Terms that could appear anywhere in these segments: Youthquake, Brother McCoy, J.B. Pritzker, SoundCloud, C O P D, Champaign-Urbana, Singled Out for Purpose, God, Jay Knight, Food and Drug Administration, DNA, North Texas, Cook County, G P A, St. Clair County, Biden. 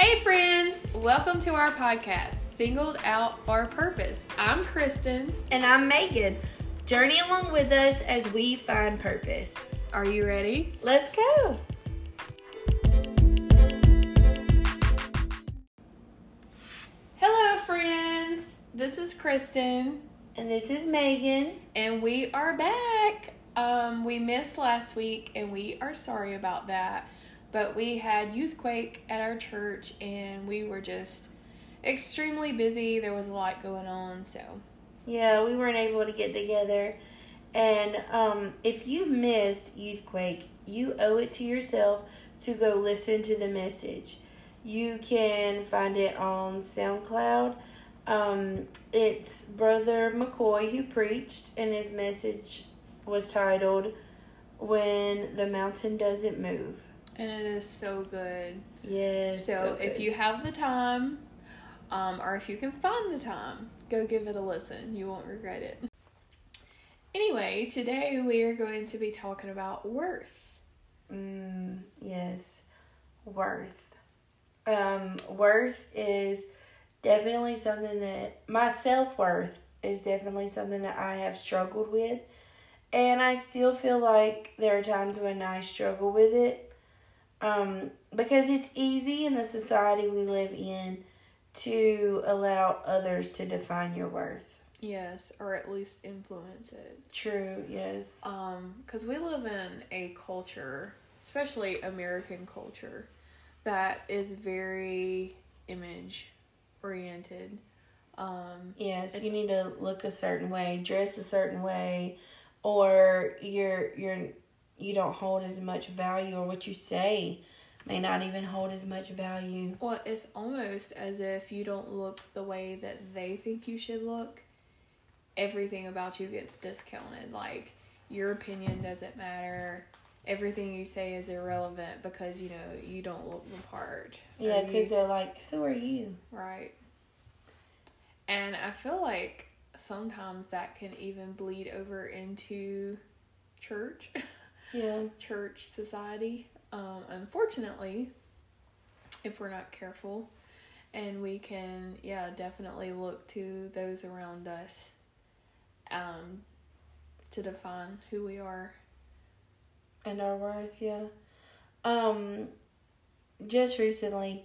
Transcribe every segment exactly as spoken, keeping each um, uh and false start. Hey friends, welcome to our podcast, Singled Out for Purpose. I'm Kristen. And I'm Megan. Journey along with us as we find purpose. Are you ready? Let's go. Hello friends, this is Kristen. And this is Megan. And we are back. Um, we missed last week and we are sorry about that. But we had Youthquake at our church, and we were just extremely busy. There was a lot going on, so. Yeah, we weren't able to get together. And um, if you missed Youthquake, you owe it to yourself to go listen to the message. You can find it on SoundCloud. Um, it's Brother McCoy who preached, and his message was titled, "When the Mountain Doesn't Move." And it is so good. Yes. So, so good. If you have the time, um, or if you can find the time, go give it a listen. You won't regret it. Anyway, today we are going to be talking about worth. Mm, yes. Worth. Um, worth is definitely something that, my self-worth is definitely something that I have struggled with. And I still feel like there are times when I struggle with it. Um, because it's easy in the society we live in to allow others to define your worth. Yes, or at least influence it. True, yes. Um, because we live in a culture, especially American culture, that is very image-oriented. Um, yes, you need to look a certain way, dress a certain way, or you're... you're you don't hold as much value, or what you say may not even hold as much value. Well, it's almost as if you don't look the way that they think you should look. Everything about you gets discounted. Like, your opinion doesn't matter. Everything you say is irrelevant because, you know, you don't look the part. Yeah, because they're like, who are you? Right. And I feel like sometimes that can even bleed over into church. Yeah, church society. Um, unfortunately, if we're not careful, and we can, yeah, definitely look to those around us, um, to define who we are and our worth. Yeah. Um, just recently,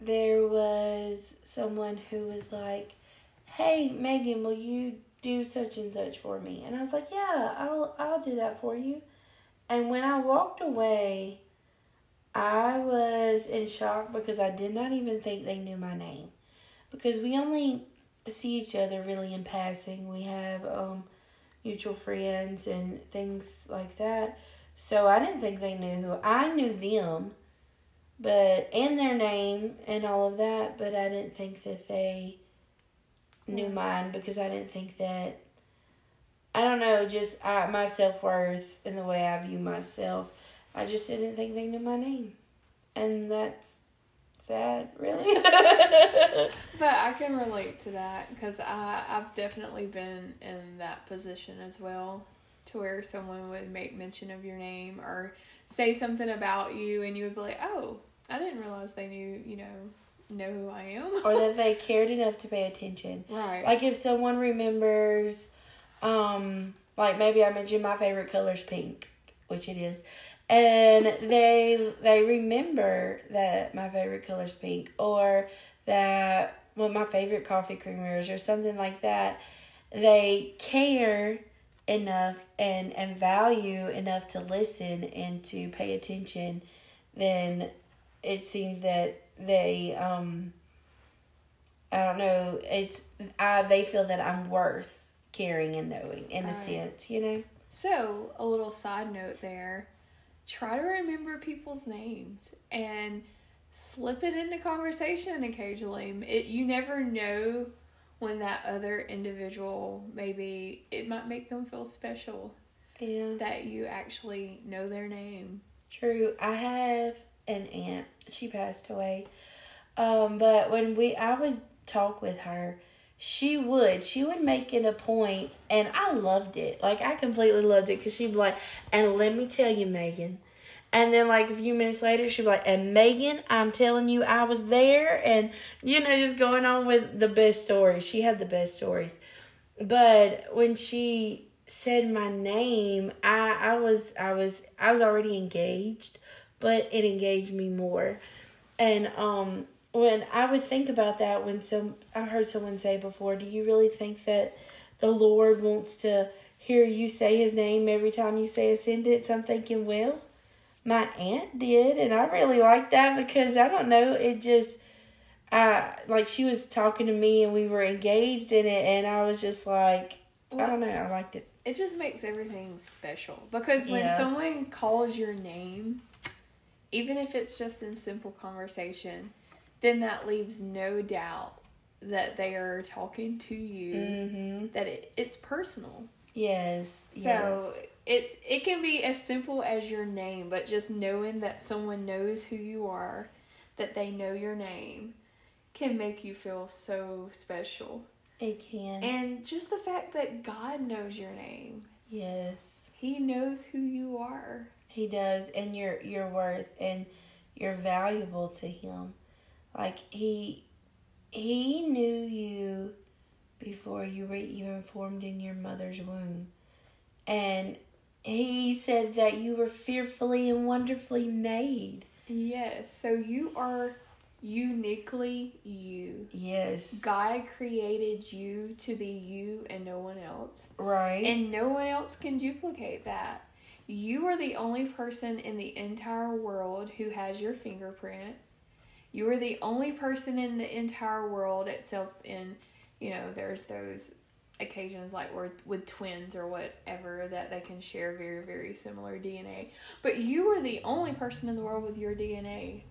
there was someone who was like, "Hey, Megan, will you do such and such for me?" And I was like, yeah, I'll I'll do that for you. And when I walked away, I was in shock because I did not even think they knew my name. Because we only see each other really in passing. We have um, mutual friends and things like that. So I didn't think they knew who. I knew them, but and their name and all of that, but I didn't think that they knew mine, because I didn't think that, I don't know, just I, my self-worth and the way I view myself, I just didn't think they knew my name. And that's sad, really. But I can relate to that, because I've definitely been in that position as well, to where someone would make mention of your name or say something about you, and you would be like, oh, I didn't realize they knew, you know, know who I am. Or that they cared enough to pay attention. Right. Like if someone remembers, um, like maybe I mentioned my favorite color is pink, which it is, and they they remember that my favorite color is pink, or that well, my favorite coffee creamer is, or something like that. They care enough and, and value enough to listen and to pay attention. Then it seems that They, um, I don't know, it's, I, they feel that I'm worth caring and knowing, in a sense, you know? So, a little side note there, try to remember people's names and slip it into conversation occasionally. It, you never know when that other individual, maybe, it might make them feel special. Yeah. That you actually know their name. True. I have an aunt, she passed away, um but when we I would talk with her, she would she would make it a point, and I loved it. Like I completely loved it, because she'd be like, and let me tell you, Megan, And then like a few minutes later, she'd be like, and Megan, I'm telling you, I was there. And, you know, just going on with the best stories. She had the best stories. But when she said my name, I, I was I was I was already engaged, but it engaged me more. And um when I would think about that, when some I've heard someone say before, do you really think that the Lord wants to hear you say his name every time you say a sentence? I'm thinking, well, my aunt did, and I really like that because I don't know, it just I like she was talking to me and we were engaged in it, and I was just like, well, I don't know, I liked it. It just makes everything special because when yeah. someone calls your name, even if it's just in simple conversation, then that leaves no doubt that they are talking to you, mm-hmm. that it, it's personal. Yes. So yes. it's it can be as simple as your name, but just knowing that someone knows who you are, that they know your name, can make you feel so special. It can. And just the fact that God knows your name. Yes. He knows who you are. He does, and your your worth, and you're valuable to him. Like, he, he knew you before you were even formed in your mother's womb. And he said that you were fearfully and wonderfully made. Yes, so you are uniquely you. Yes. God created you to be you and no one else. Right. And no one else can duplicate that. You are the only person in the entire world who has your fingerprint. You are the only person in the entire world itself. In, you know, there's those occasions like we're with twins or whatever that they can share very, very similar D N A. But you are the only person in the world with your D N A.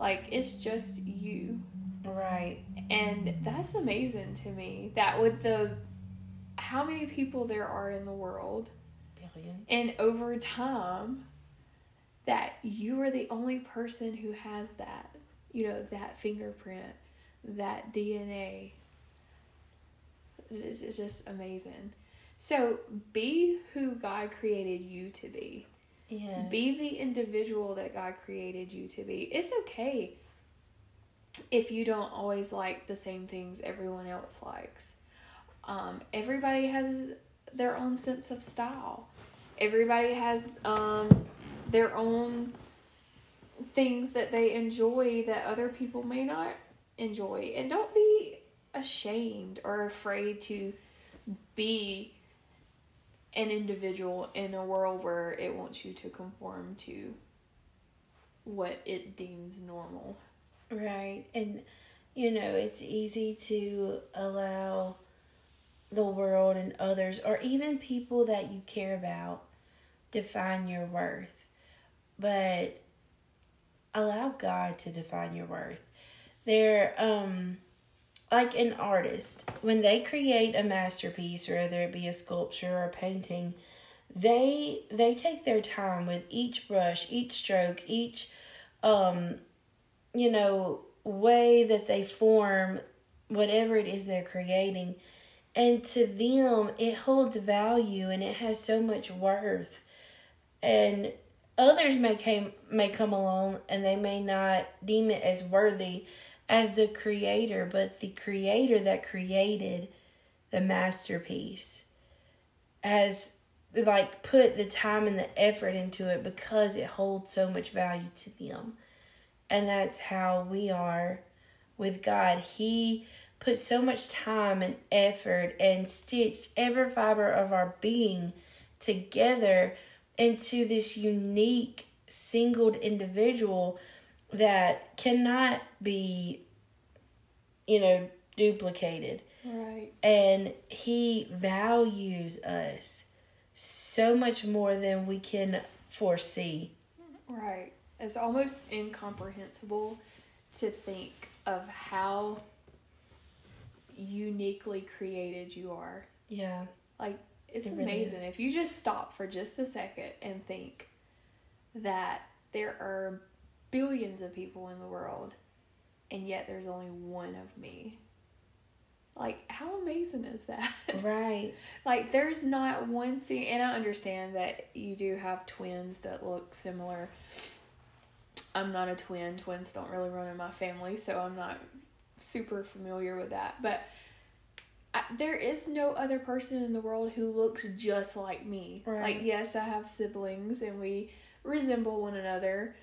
Like, it's just you. Right. And that's amazing to me. That with the, how many people there are in the world. Billions. And over time, that you are the only person who has that. You know, that fingerprint, that D N A. It's just amazing. So be who God created you to be. Yeah. Be the individual that God created you to be. It's okay if you don't always like the same things everyone else likes. Um, everybody has their own sense of style. Everybody has um, their own things that they enjoy that other people may not enjoy. And don't be ashamed or afraid to be an individual in a world where it wants you to conform to what it deems normal. Right. And, you know, it's easy to allow the world and others, or even people that you care about, define your worth. But allow God to define your worth. They're um, like an artist. When they create a masterpiece, or whether it be a sculpture or a painting, they they take their time with each brush, each stroke, each um, you know, way that they form whatever it is they're creating. And to them, it holds value and it has so much worth. And others may came may come along and they may not deem it as worthy as the creator, but the creator that created the masterpiece has like put the time and the effort into it because it holds so much value to them. And that's how we are with God. He put so much time and effort and stitched every fiber of our being together into this unique, singled individual that cannot be, you know, duplicated. Right. And he values us so much more than we can foresee. Right. It's almost incomprehensible to think of how uniquely created you are. Yeah. Like, it's it amazing. Really, if you just stop for just a second and think that there are billions of people in the world, and yet there's only one of me. Like, how amazing is that? Right. Like, there's not one scene, and I understand that you do have twins that look similar. I'm not a twin. Twins don't really run in my family, so I'm not super familiar with that. But I, there is no other person in the world who looks just like me. Right. Like, yes, I have siblings, and we resemble one another,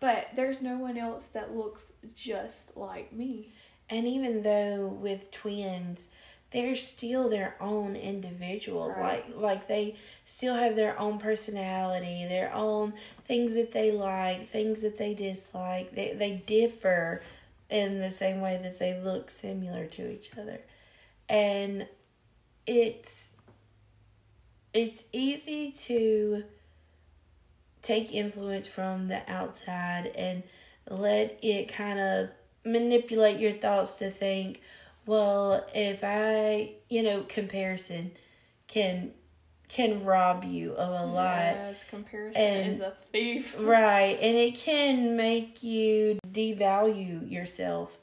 but there's no one else that looks just like me. And even though with twins, they're still their own individuals. Right. Like like they still have their own personality, their own things that they like, things that they dislike. They they differ in the same way that they look similar to each other. And it's it's easy to take influence from the outside and let it kind of manipulate your thoughts to think, well, if I, you know, comparison can can rob you of a lot. Yes, comparison and, is a thief. Right, and it can make you devalue yourself,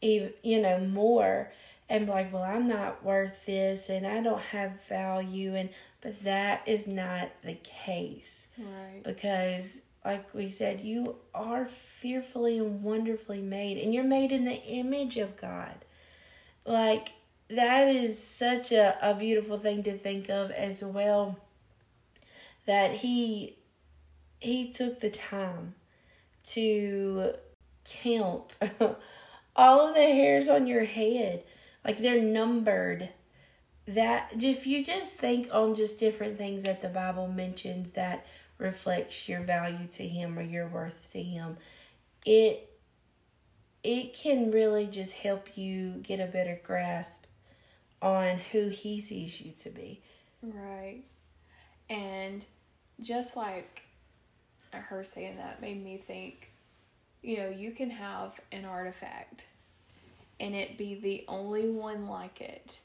even, you know, more, and be like, well, I'm not worth this, and I don't have value, and but that is not the case. Right. Because, like we said, you are fearfully and wonderfully made. And you're made in the image of God. Like, that is such a, a beautiful thing to think of as well. That he, he took the time to count all of the hairs on your head. Like, they're numbered. That, if you just think on just different things that the Bible mentions that reflects your value to him or your worth to him, it it can really just help you get a better grasp on who he sees you to be. Right. And just like her saying that made me think, you know, you can have an artifact and it be the only one like it,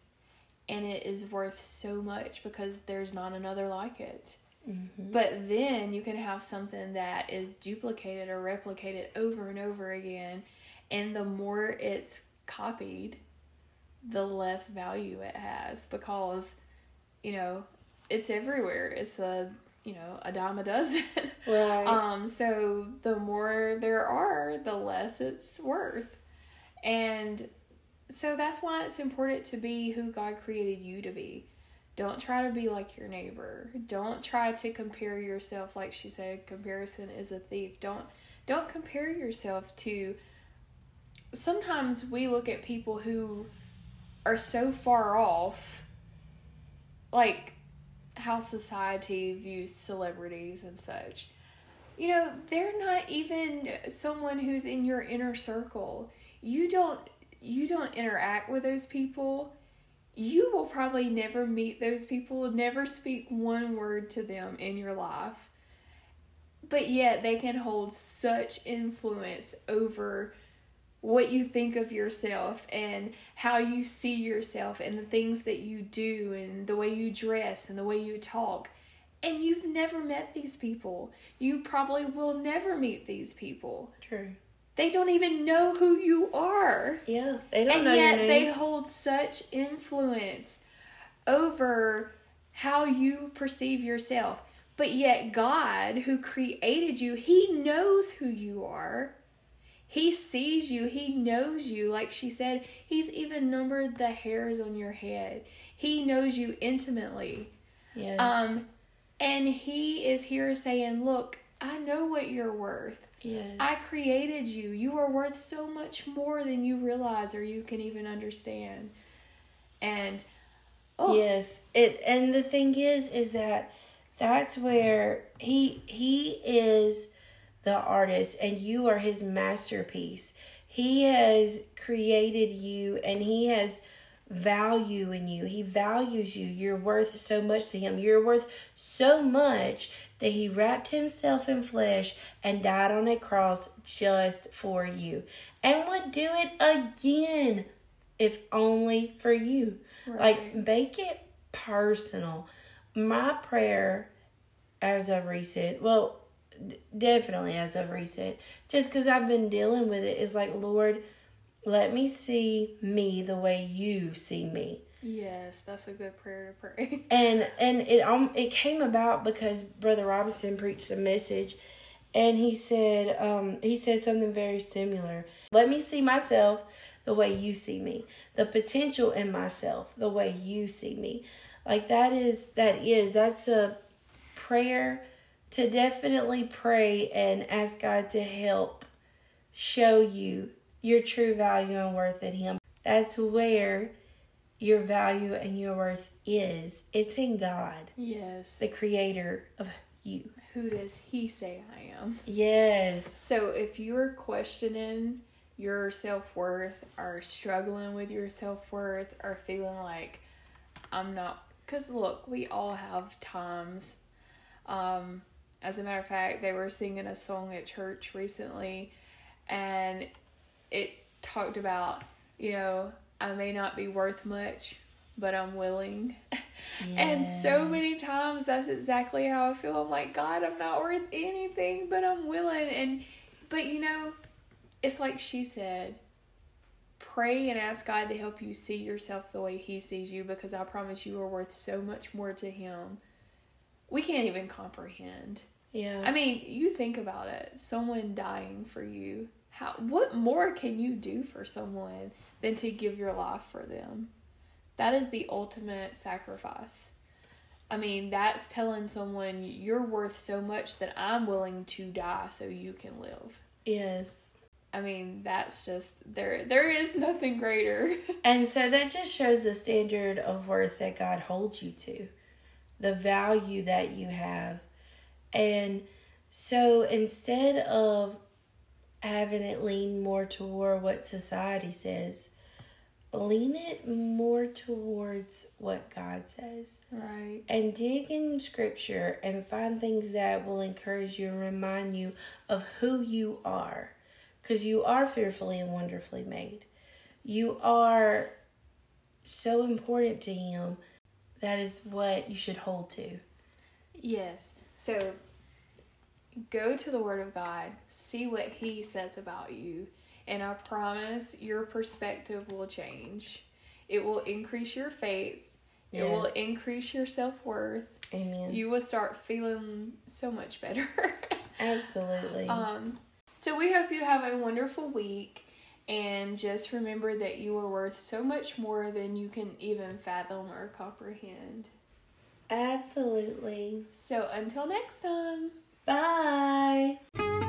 and it is worth so much because there's not another like it. Mm-hmm. But then you can have something that is duplicated or replicated over and over again, and the more it's copied, the less value it has, because, you know, it's everywhere. It's a, you know, a dime a dozen. Right. Um, so the more there are, the less it's worth. And so that's why it's important to be who God created you to be. Don't try to be like your neighbor. Don't try to compare yourself. Like she said, comparison is a thief. Don't don't compare yourself to... Sometimes we look at people who are so far off, like how society views celebrities and such. You know, they're not even someone who's in your inner circle. You don't you don't interact with those people. You will probably never meet those people, never speak one word to them in your life. But yet they can hold such influence over what you think of yourself and how you see yourself and the things that you do and the way you dress and the way you talk. And you've never met these people. You probably will never meet these people. True. They don't even know who you are. Yeah, they don't and know yet your name. They hold such influence over how you perceive yourself. But yet God, who created you, he knows who you are. He sees you. He knows you. Like she said, he's even numbered the hairs on your head. He knows you intimately. Yes. Um, and he is here saying, look, I know what you're worth. Yes. I created you. You are worth so much more than you realize or you can even understand. And oh yes, it and the thing is is that that's where he he is the artist and you are his masterpiece. He has created you and he has value in you. He values you. You're worth so much to him. You're worth so much that he wrapped himself in flesh and died on a cross just for you, and would do it again if only for you. Right. Like, make it personal. My prayer as of recent, well, d- definitely as of recent, just because I've been dealing with it, is like, Lord, Let me see me the way you see me. Yes, that's a good prayer to pray. And and it um it came about because Brother Robinson preached a message, and he said um he said something very similar. Let me see myself the way you see me. The potential in myself the way you see me. Like that is that is that's a prayer to definitely pray and ask God to help show you your true value and worth in Him. That's where your value and your worth is. It's in God. Yes. The creator of you. Who does He say I am? Yes. So if you're questioning your self-worth or struggling with your self-worth or feeling like I'm not, because look, we all have times. Um, as a matter of fact, they were singing a song at church recently, and it talked about, you know, I may not be worth much, but I'm willing. Yes. And so many times that's exactly how I feel. I'm like, God, I'm not worth anything, but I'm willing. And but you know, it's like she said, pray and ask God to help you see yourself the way He sees you, because I promise you are worth so much more to Him. We can't even comprehend. Yeah. I mean, you think about it. Someone dying for you. How? What more can you do for someone than to give your life for them? That is the ultimate sacrifice. I mean, that's telling someone you're worth so much that I'm willing to die so you can live. Yes. I mean, that's just, there there is nothing greater. And so that just shows the standard of worth that God holds you to, the value that you have. And so instead of having it lean more toward what society says, lean it more towards what God says. Right. And dig in Scripture and find things that will encourage you and remind you of who you are. Because you are fearfully and wonderfully made. You are so important to Him. That is what you should hold to. Yes. So go to the Word of God. See what He says about you. And I promise your perspective will change. It will increase your faith. Yes. It will increase your self-worth. Amen. You will start feeling so much better. Absolutely. Um. So we hope you have a wonderful week, and just remember that you are worth so much more than you can even fathom or comprehend. Absolutely. So until next time. Bye.